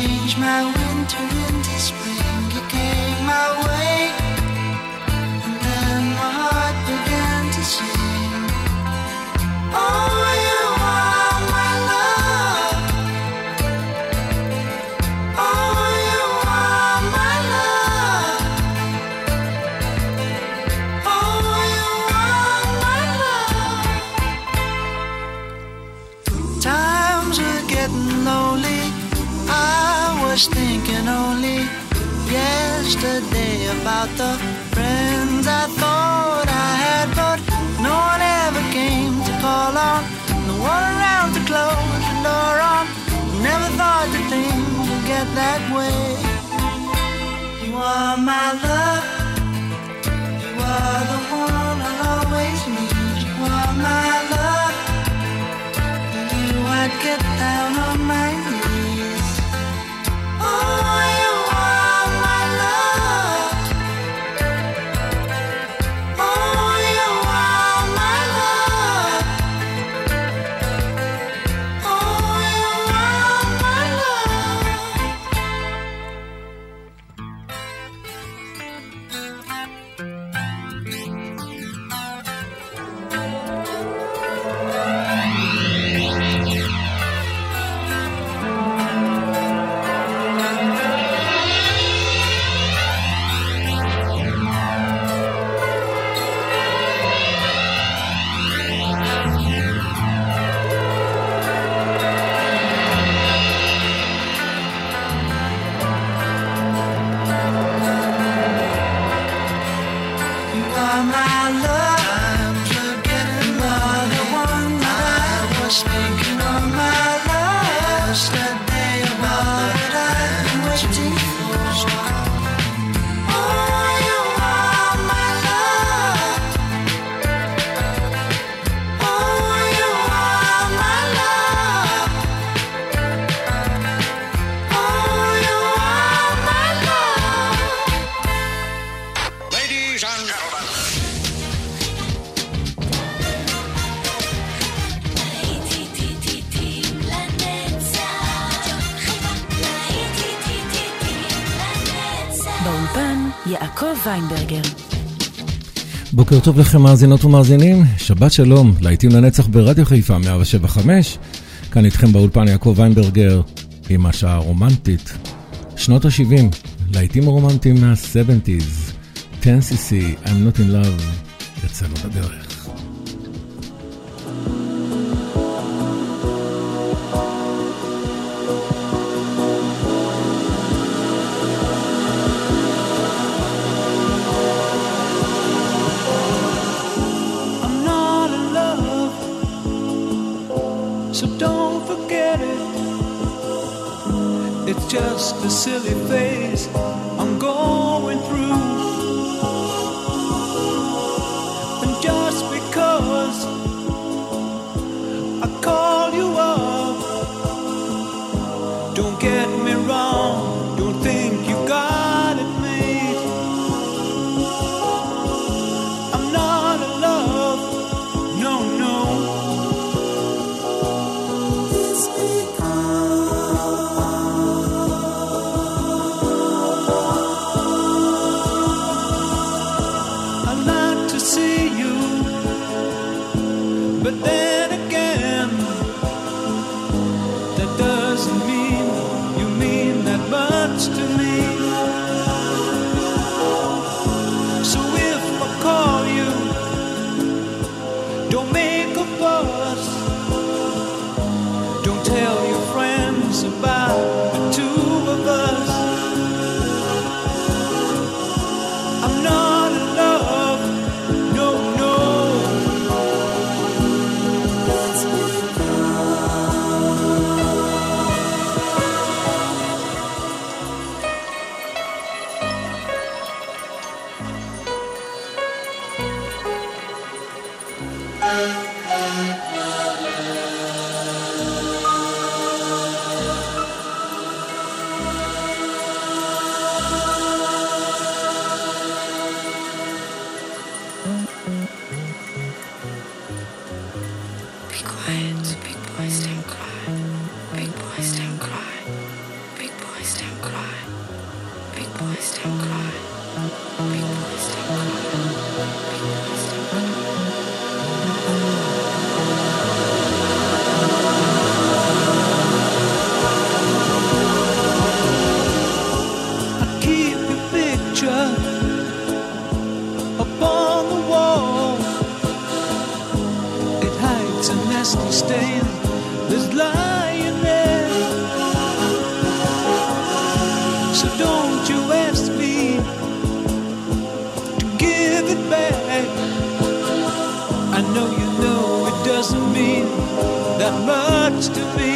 change my winter into spring. You came my way, and then my heart began to sing. Oh, you are my love. Oh, you are my love. Oh, you are my love. Times are getting lonely. I was thinking only yesterday about the friends I thought I had, but no one ever came to call on, no one around to close the door on. Never thought that things would get that way. You are my love, you are the one I'll always need. You are my love, and you I'd get down on my knees. ויינברגר. בוקר טוב לכם מאזינות ומאזינים, שבת שלום, להיטים לנצח ברדיו חיפה 175. כאן איתכם באולפן יעקב ויינברגר עם השעה הרומנטית. שנות ה-70, להיטים הרומנטיים מה-70s, 10cc, I'm not in love, יצאנו בדרך. Just a silly phase I'm going through, and just because I call you up, don't get me wrong, don't think you got it made. I'm not in love, no, no. It's because boys don't cry. Big boys don't cry. Big boys don't cry. Big boys don't cry. I keep your picture up on the wall. It hides a nasty stain. There's lying there. So don't you ask me to give it back. I know you know it doesn't mean that much to me.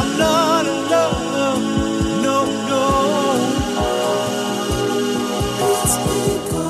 I'm not in love, no, no. It's because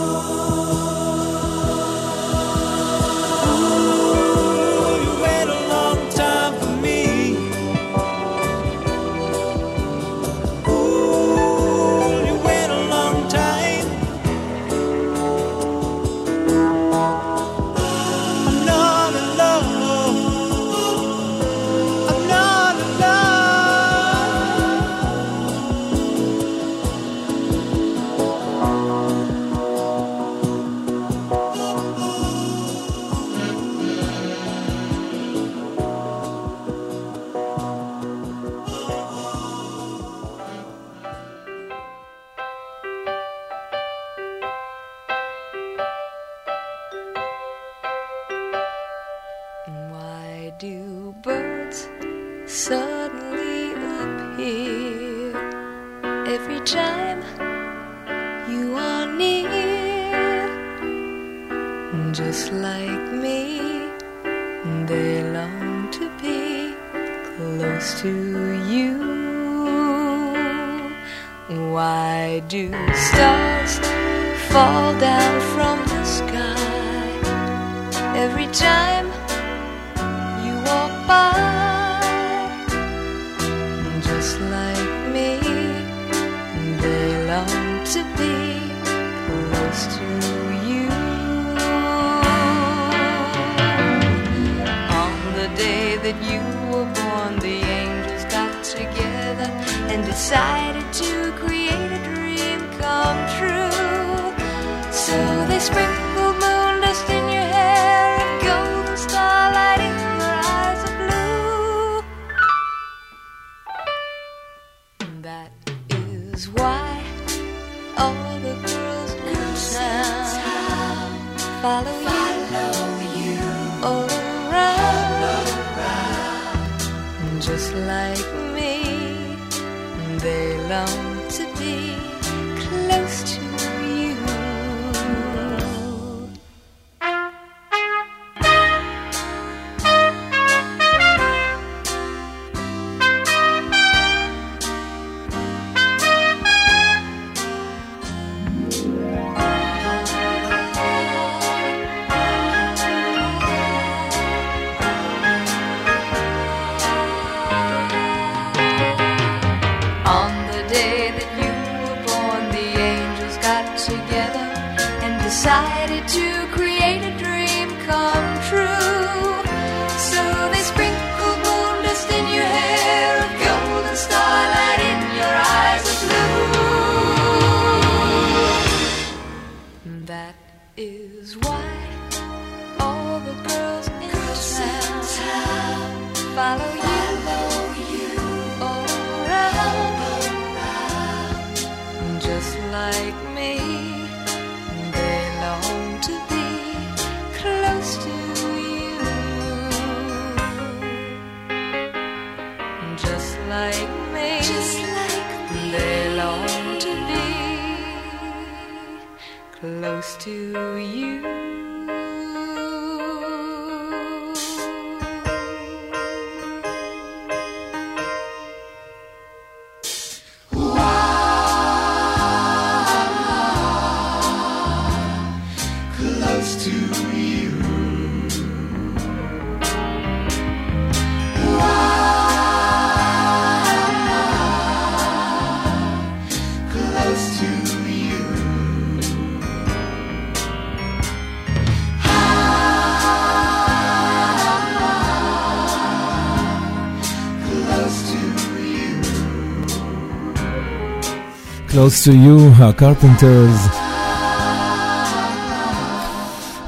Close to you, ה-Carpenters.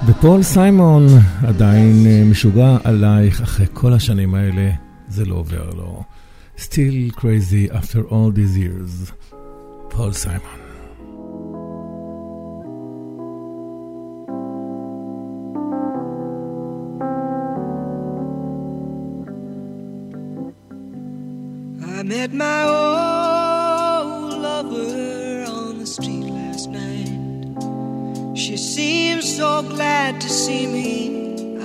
ופול סיימון עדיין משוגע עלייך אחרי כל השנים האלה, זה לא עובר לו. Still crazy after all these years. פול סיימון. I met my old lover on the street last night. She seemed so glad to see me,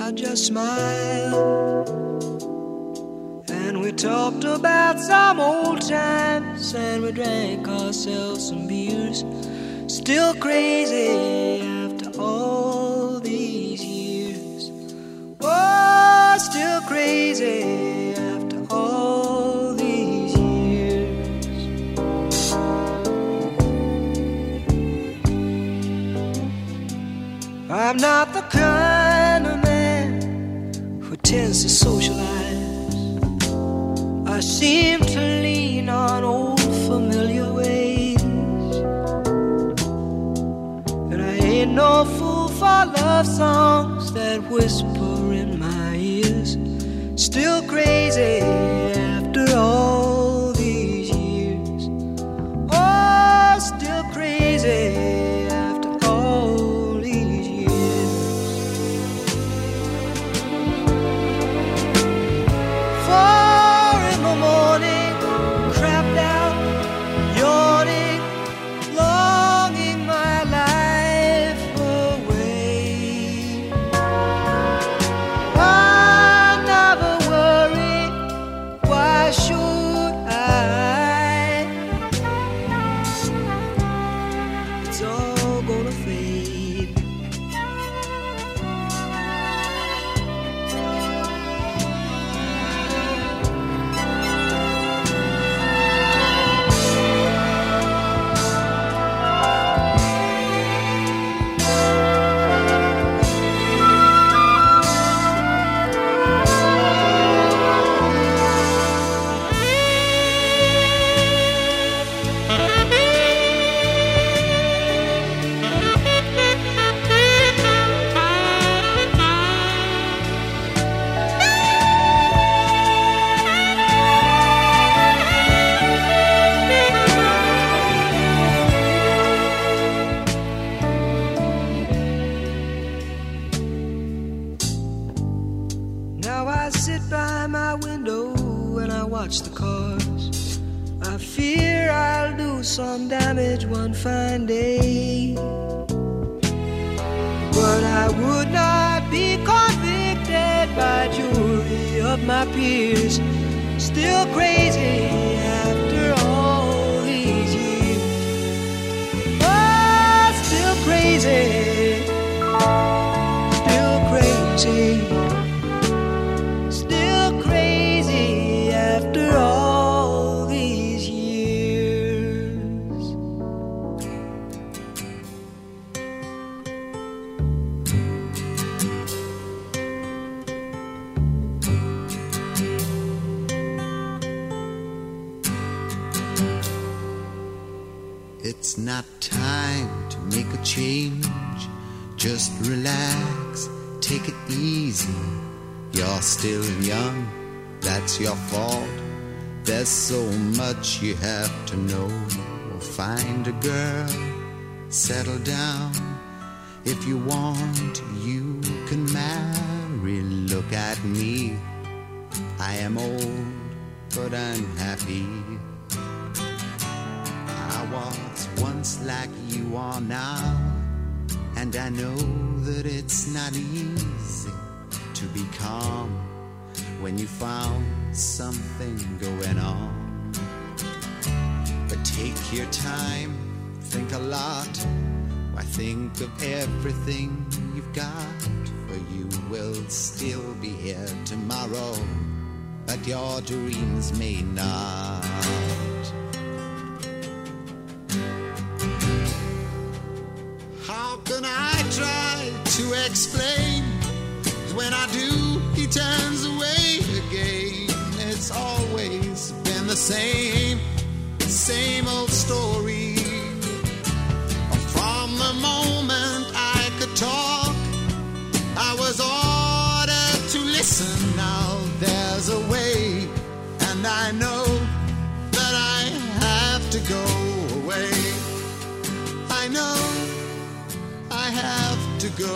I just smiled. And we talked about some old times, and we drank ourselves some beers. Still crazy after all these years. Oh, still crazy after all these years. I'm not the kind of man who tends to socialize. I seem to lean on old familiar ways, and I ain't no fool for love songs that whisper in my ears. Still crazy after all these years. Oh, still crazy. You have to know, find a girl, settle down. If you want, you can marry. Look at me, I am old, but I'm happy. I was once like you are now, and I know that it's not easy to be calm when you found something going on. Take your time, think a lot. Why think of everything you've got? For you will still be here tomorrow, but your dreams may not. How can I try to explain? When I do, he turns away again. It's always the same old story. From the moment I could talk, I was ordered to listen. Now there's a way, and I know that I have to go away. I know I have to go.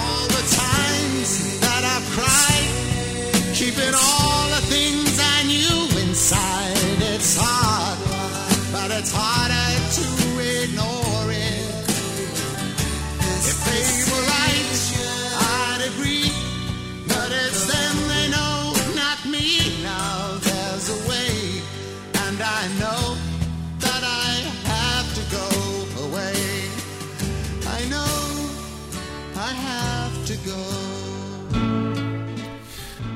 all the times that I've cried, keeping all the things I knew inside. It's hard, but it's harder to ignore it. If they were right, I'd agree. But it's them they know, not me. Now there's a way, and I know that I have to go away. I know I have to go.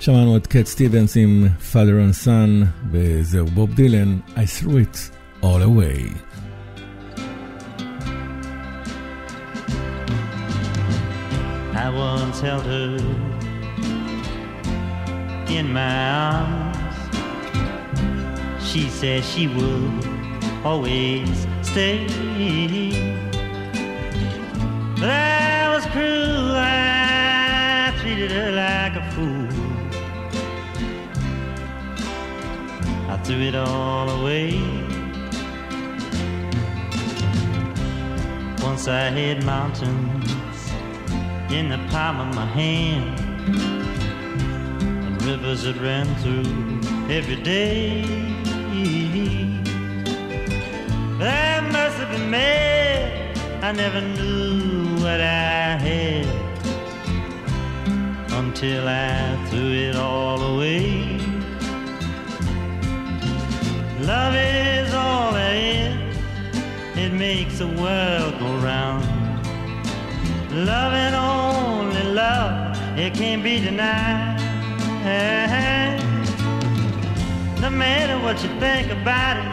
שמענו את קט סטיבנס עם Father and Son, וזהו בוב דילן, I threw it all away. I once held her in my arms. She said she would always stay. But I was cruel, I treated her like a fool. I threw it all away. Once I had mountains in the palm of my hand, and rivers that ran through every day. I must have been mad, I never knew what I had until I threw it all away. Love is all there is, it makes the world go round. Love and only love, it can't be denied. No matter what you think about it,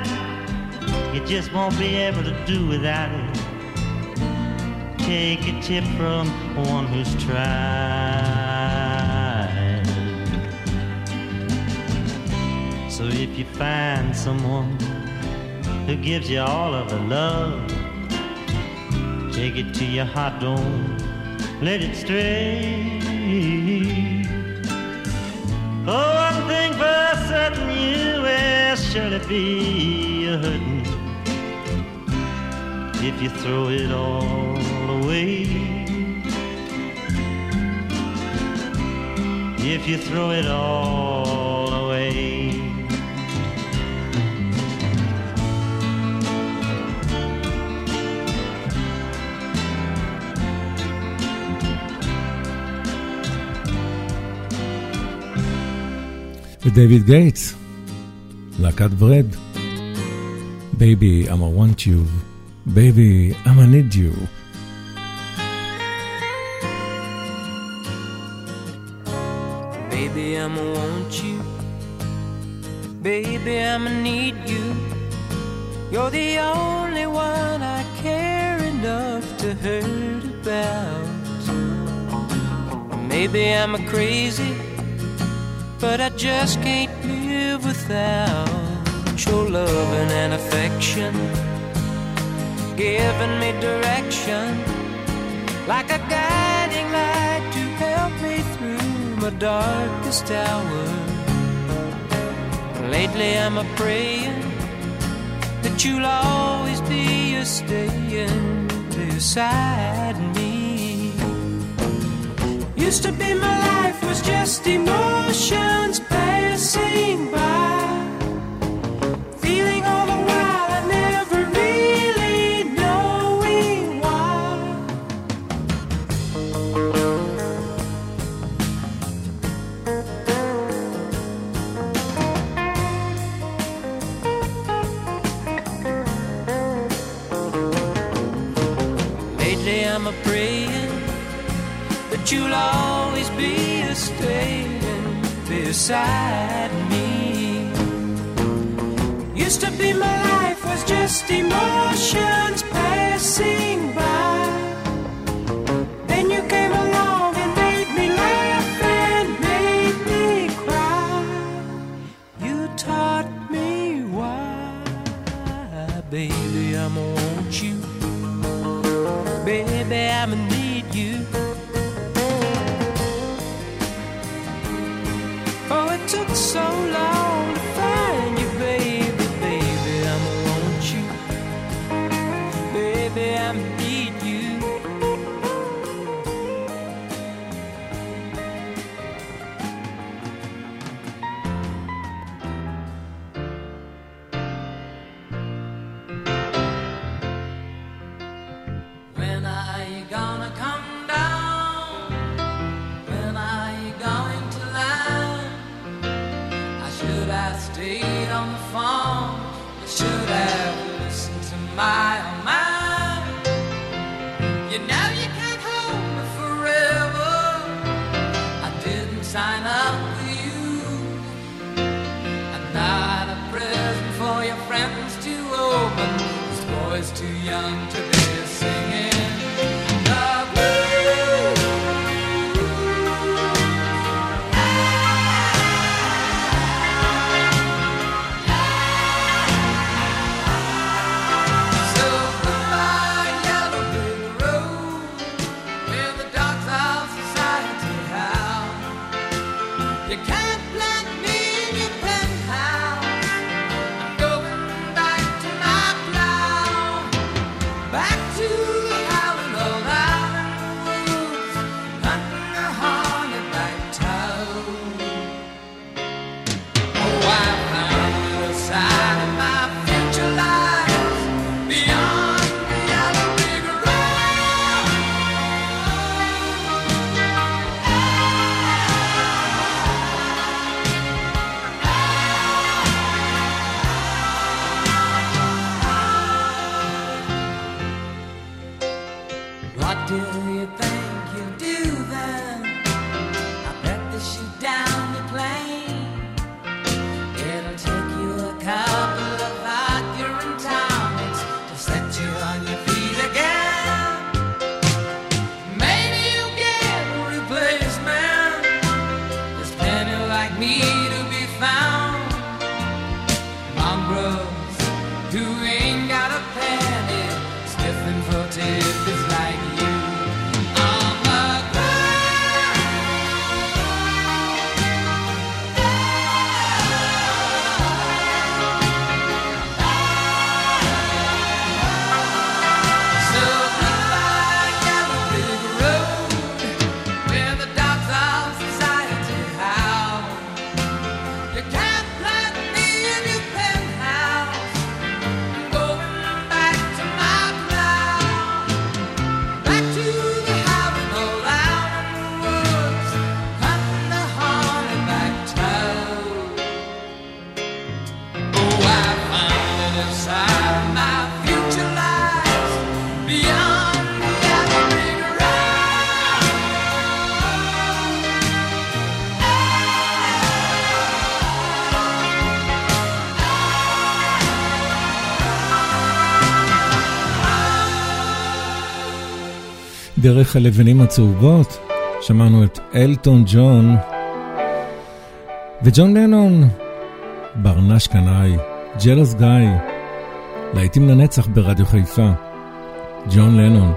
you just won't be able to do without it. Take a tip from one who's tried. So if you find someone who gives you all of the love, take it to your heart, don't let it stray. Oh, one thing for certain, you will surely be a hurtin' if you throw it all away. If you throw it all away. ודייוויד גייטס, להקת ברד, Baby, I'm a want you, Baby, I'm a need you. Baby, I'm a want you, Baby, I'm a need you. You're the only one I care enough to hurt about. Maybe I'm a crazy, but I just can't live without your loving and affection. giving me direction, like a guiding light to help me through my darkest hour. Lately I'm a praying that you'll always be a staying beside me. Used to be my life was just emotions passing by, feeling all the while I never really knowing why. Lately I'm a praying that you'll always be a staying beside me. Used to be my life was just emotions passing by, then you came along and made me laugh and made me cry. You taught me why. Baby, I'm gonna want you. Baby, I'm gonna need you. Oh, it took so long to find you, baby. Baby, I need you. When are you gonna come down? When are you going to land? I should have stayed on the phone. I should have listened to my own mind. Sign up for you. I'm not a present for your friends to open. This boy's too young to be singing the blues. So goodbye, yellow brick road, where the dogs of society howl. You can't plant me in your penthouse. I'm going back to my plow, back to howling old owls, hunting a hornetback toad. Oh, I found the side of my future life beyond the yellow brick road. What do you think you'll do then? I bet they shoot down the plane. It'll take you a couple of hot urine tonics to set you on your feet again. Maybe you'll get a replacement. There's plenty like me to be found. Mongrels who ain't got a penny, sniffing for tips like you on the ground. So goodbye, yellow brick road, where the dogs of society howl. You can't plant me in your penthouse. I'm going back to my plow, back to the howling old woods, hunting the hornetback toad. Oh, I found it inside my future lies beyond the yellow brick road. דרך הלבנים הצהובות, שמענו את אלטון ג'ון וג'ון לנון, ברנש קנאי, ג'לוס גאי, להיטים לנצח ברדיו חיפה. ג'ון לנון.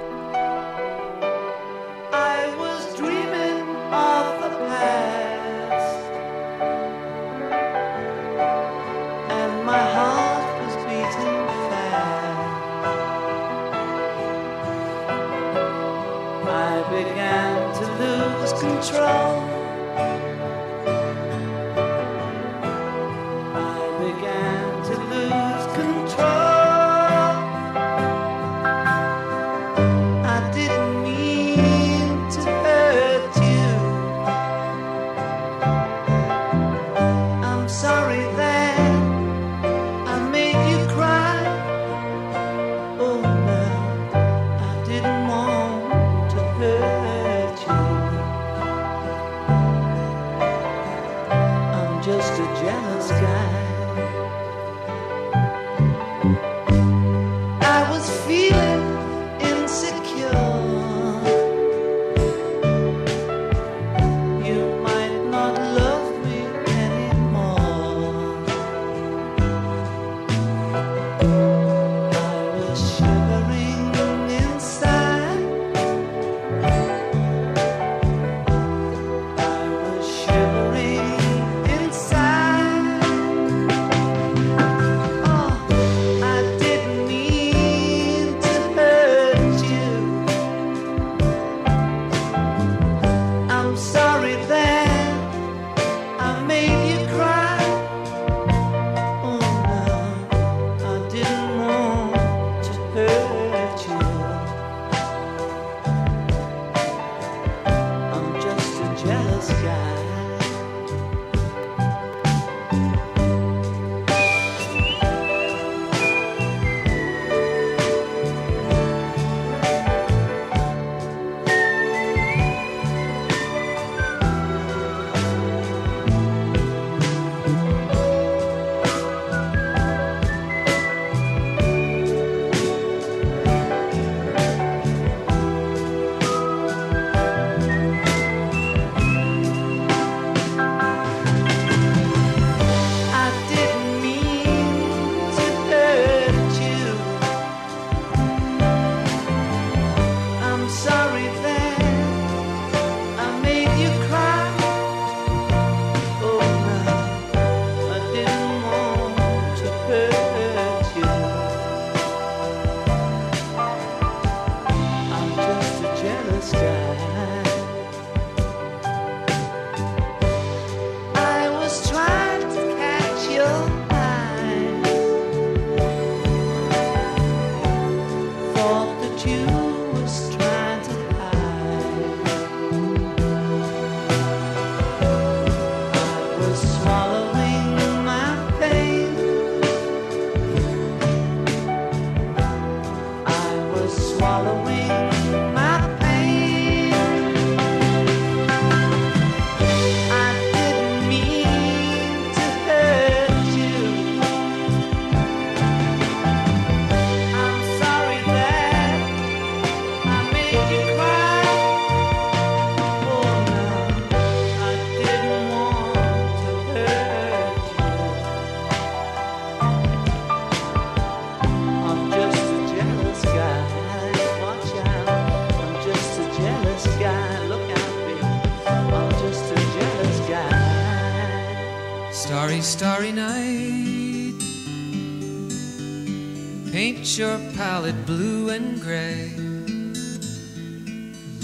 Starry night, paint your palette blue and gray,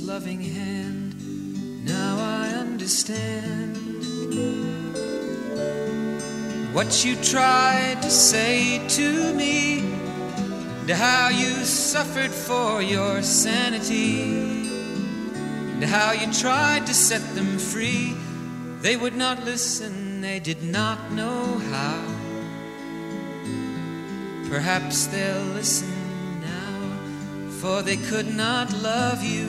loving hand. Now I understand what you tried to say to me, and how you suffered for your sanity, and how you tried to set them free. They would not listen, they did not know how. Perhaps they'll listen now, for they could not love you,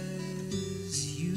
as you.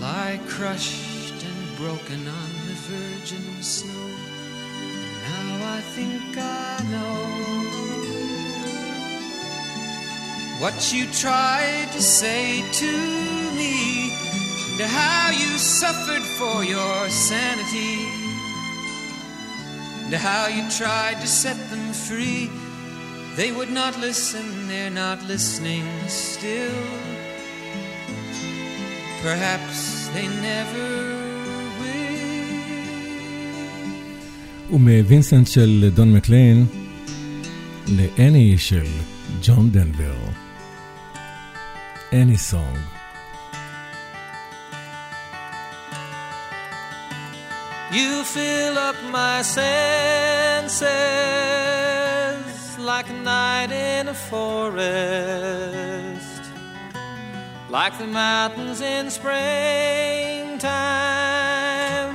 lie crushed and broken on virgin snow. Now I think I know what you tried to say to me, and how you suffered for your sanity, and how you tried to set them free. They would not listen, they're not listening still. Perhaps they never. ומווינסנט של דון מקליין לאני של ג'ון דנבר. Any song. You fill up my senses like a night in a forest, like the mountains in springtime,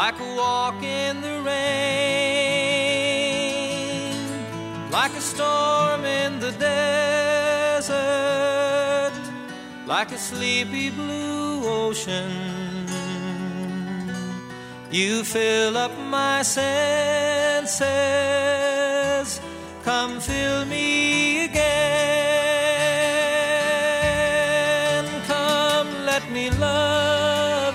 like a walk in the rain, like a storm in the desert, like a sleepy blue ocean. You fill up my senses, come fill me again. Come, let me love,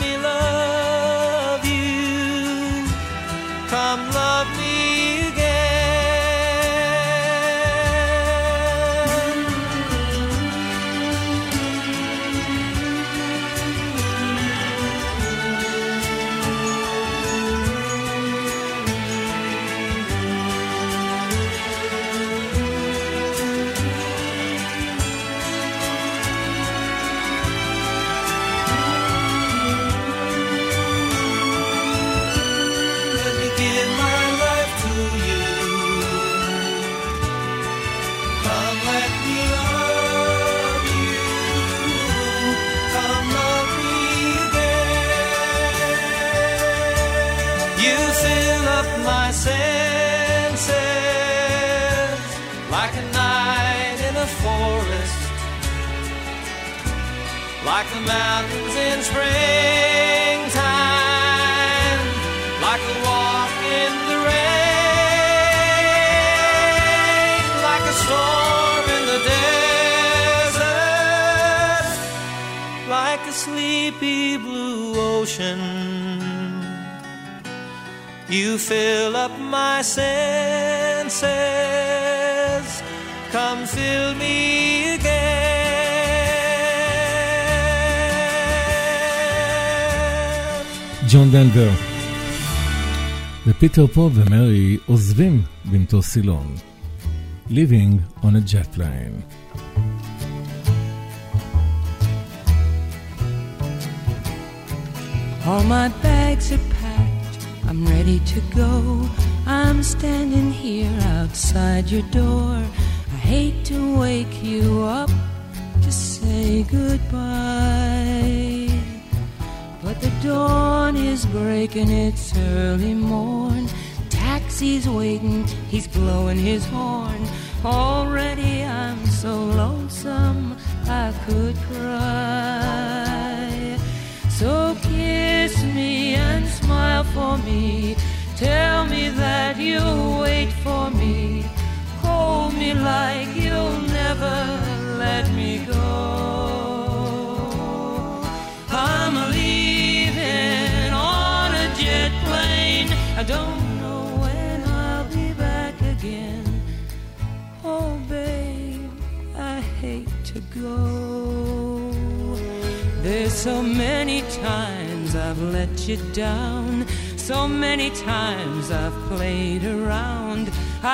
me love you, come love me again. forest, like the mountains in springtime, like a walk in the rain, like a storm in the desert, like a sleepy blue ocean. You fill up my senses, come fill me again. ג'ון דנבר ופיטר פול ומרי עוזבים במטוס סילון, living on a jet plane. All my bags are packed, I'm ready to go. I'm standing here outside your door. I hate to wake you up to say goodbye, but the dawn is breaking, it's early morn. Taxi's waiting, he's blowing his horn. Already I'm so lonesome I could cry. So kiss me and smile for me, tell me that you'll wait for me, hold me like you'll never let me go. I'm leaving on a jet plane, I don't know when I'll be back again. Oh babe, I hate to go. There's so many times I've let you down, so many times I've played around.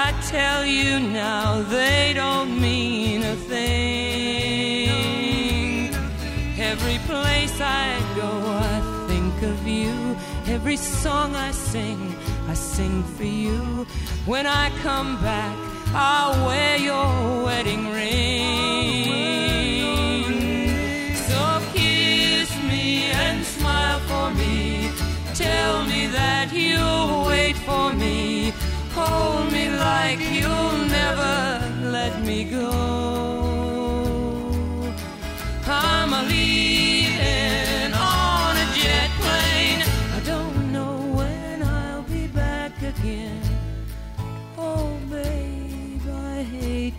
I tell you now, they don't mean a thing. Every place I go, I think of you. Every song I sing for you. When I come back, I'll wear your wedding ring. So kiss me and smile for me, tell me that you'll wait for me, hold me like you'll never let me go. I'm leaving on a jet plane, I don't know when I'll be back again. Oh babe, I hate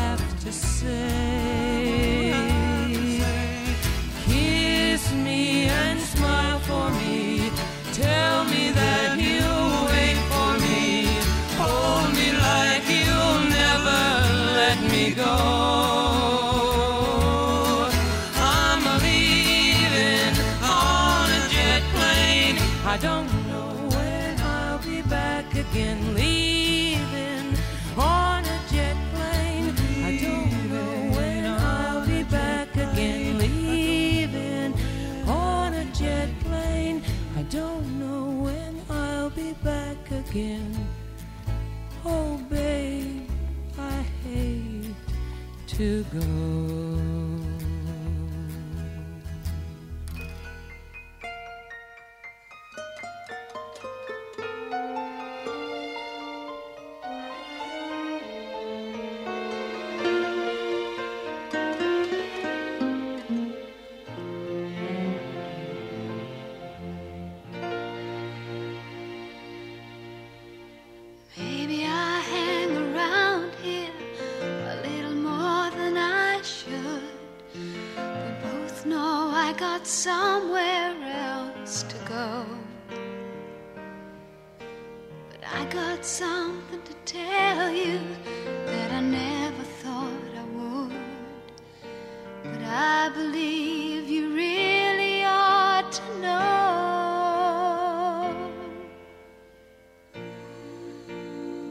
have to say. Kiss me and smile for me, tell me that you wait for me, hold me like you'll never let me go. I'm leaving on a jet plane, I don't know when I'll be back again. Leaving on a jet plane, I don't know when I'll be back again. Don't know when I'll be back again. Oh babe, I hate to go. Somewhere else to go, but I got something to tell you that I never thought I would, but I believe you really ought to know.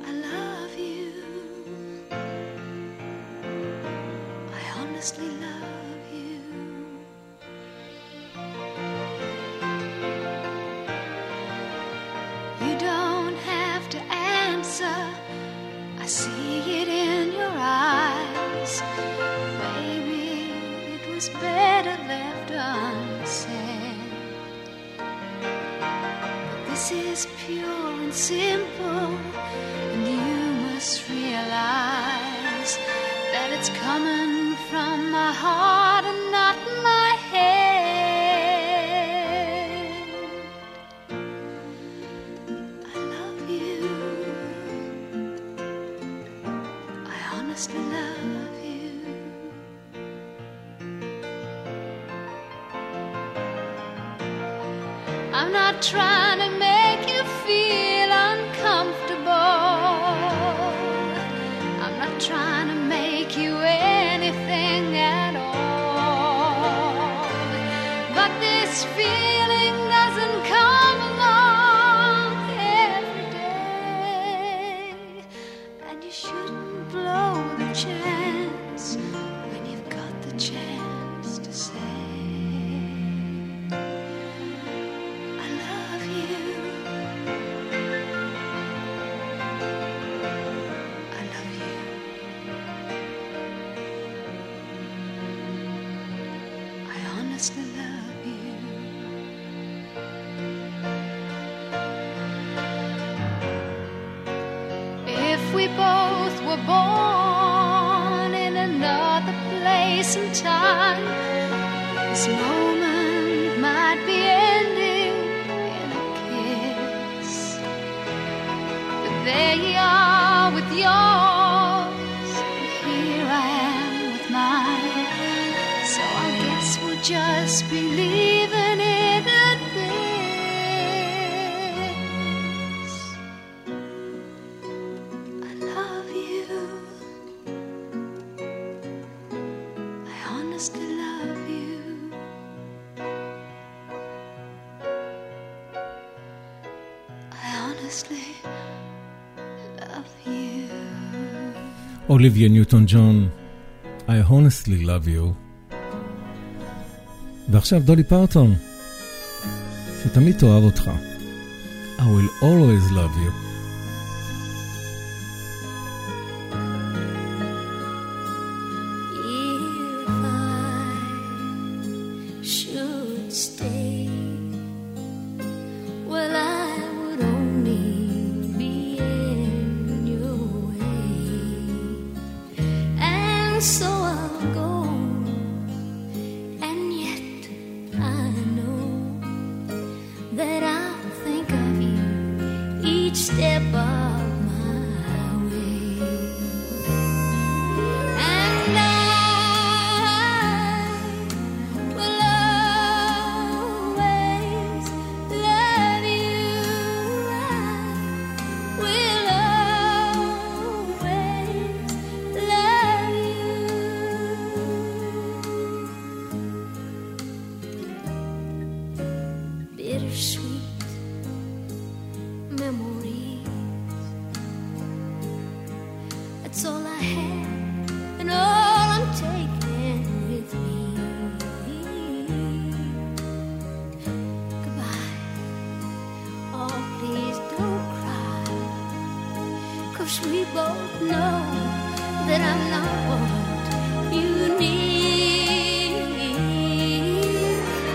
I love you, I honestly endlessly love you. You don't have to answer, I see it in your eyes. Maybe it was better left unsaid, but this is pure and simple, and you must realize that it's coming from my heart and not my head. I love you. I honestly love you. I'm not trying to make you feel uncomfortable. I'm not trying to make you anything at all, but this feeling doesn't come along every day, and you shouldn't blow the chance when you've got the chance to say I love you. I love you. I honestly love you. If we both were born in another place and time, this moment might be ending in a kiss. But there you are with yours, and here I am with mine. So I guess we'll just be leaving it at this. I love you. I honestly love you. I honestly love you. אוליביה ניוטון ג'ון, I honestly love you. ועכשיו דולי פרטון, שתמיד תאהב אותך, I will always love you. If I should stay, well, I would only be in your way. And so I'll go, and yet I know that I'll think of you each step of my way. And I will always love you. I will always love you. Bittersweet memories, that's all I have and all I'm taking with me. Goodbye. Oh, please don't cry, 'cause we both know that I'm not what you need.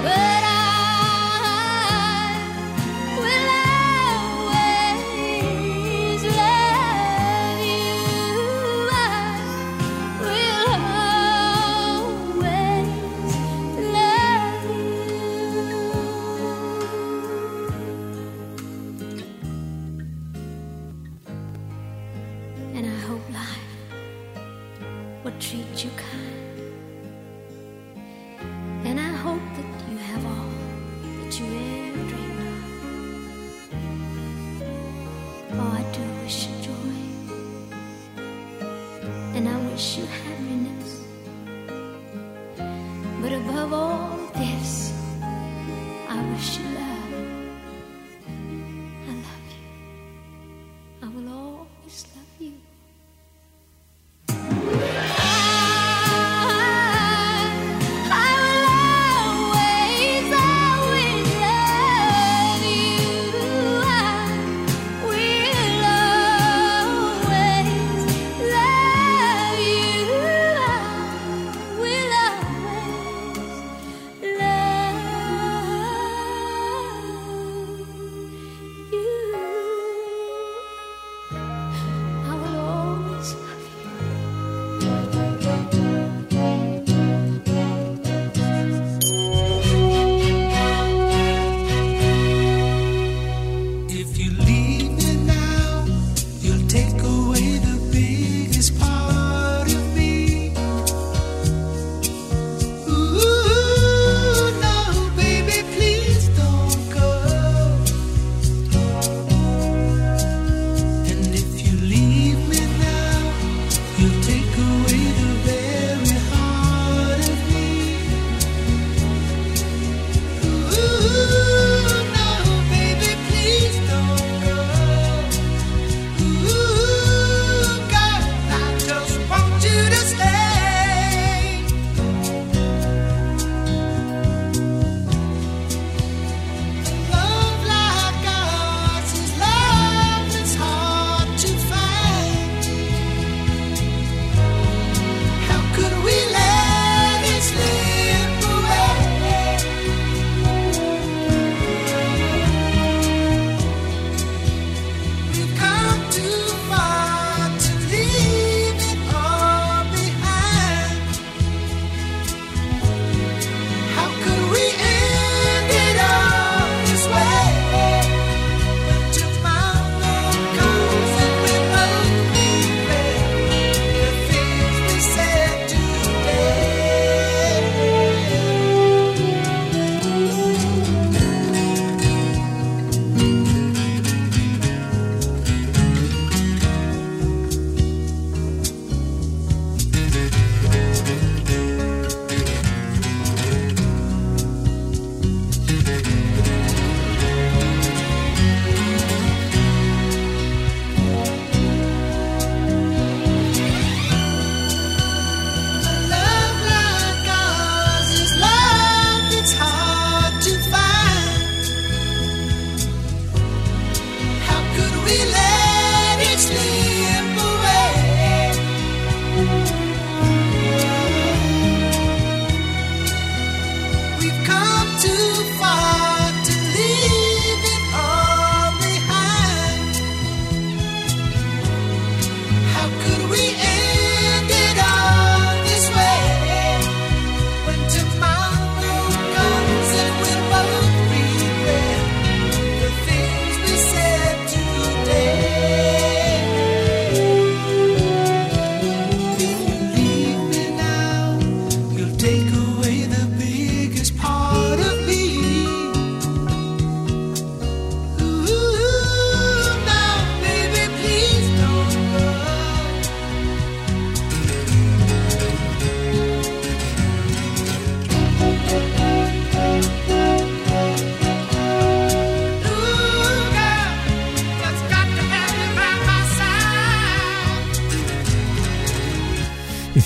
But I will always love you. I will always love you. And I hope life will treat you kind, and I hope that you have all that you ever dreamed of. Oh, I do wish you joy, and I wish you happiness, but above all this, I wish you love. I love you. I will always love you. I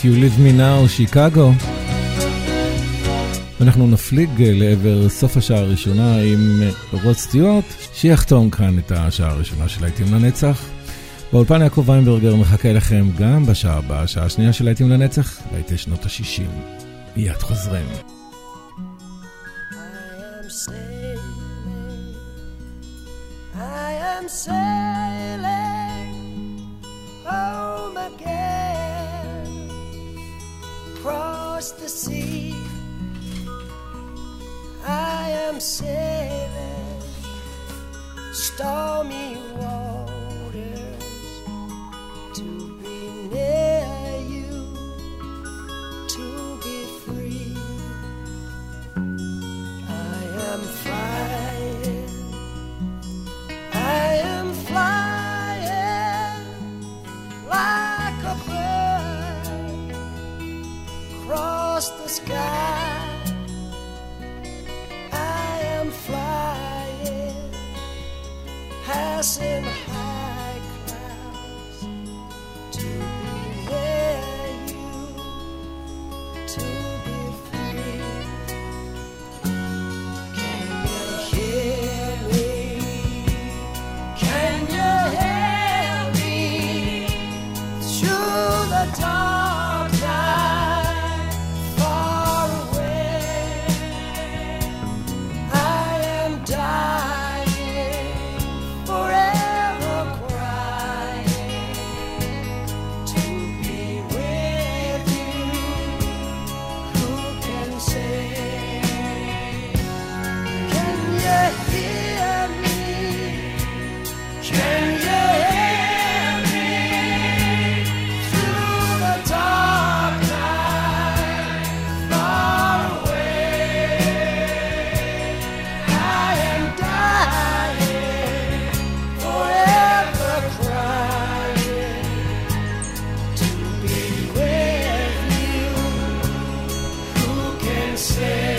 If You Leave Me Now, שיקגו. אנחנו נפליג לעבר סוף השעה הראשונה עם רות סטיוט, שיחתום כאן את השעה הראשונה של להיטים לנצח. באולפן יעקב ויינברגר מחכה לכם גם בשעה הבאה, השעה השנייה של להיטים לנצח, להיטי שנות ה-60. מיד חוזרים. Sailing home again, across the sea. I am sailing stormy waters to be near you, to be free. I am flying. Flying like a bird across the sky. I am flying, passing high clouds to be near you, to be free. Can you hear? Say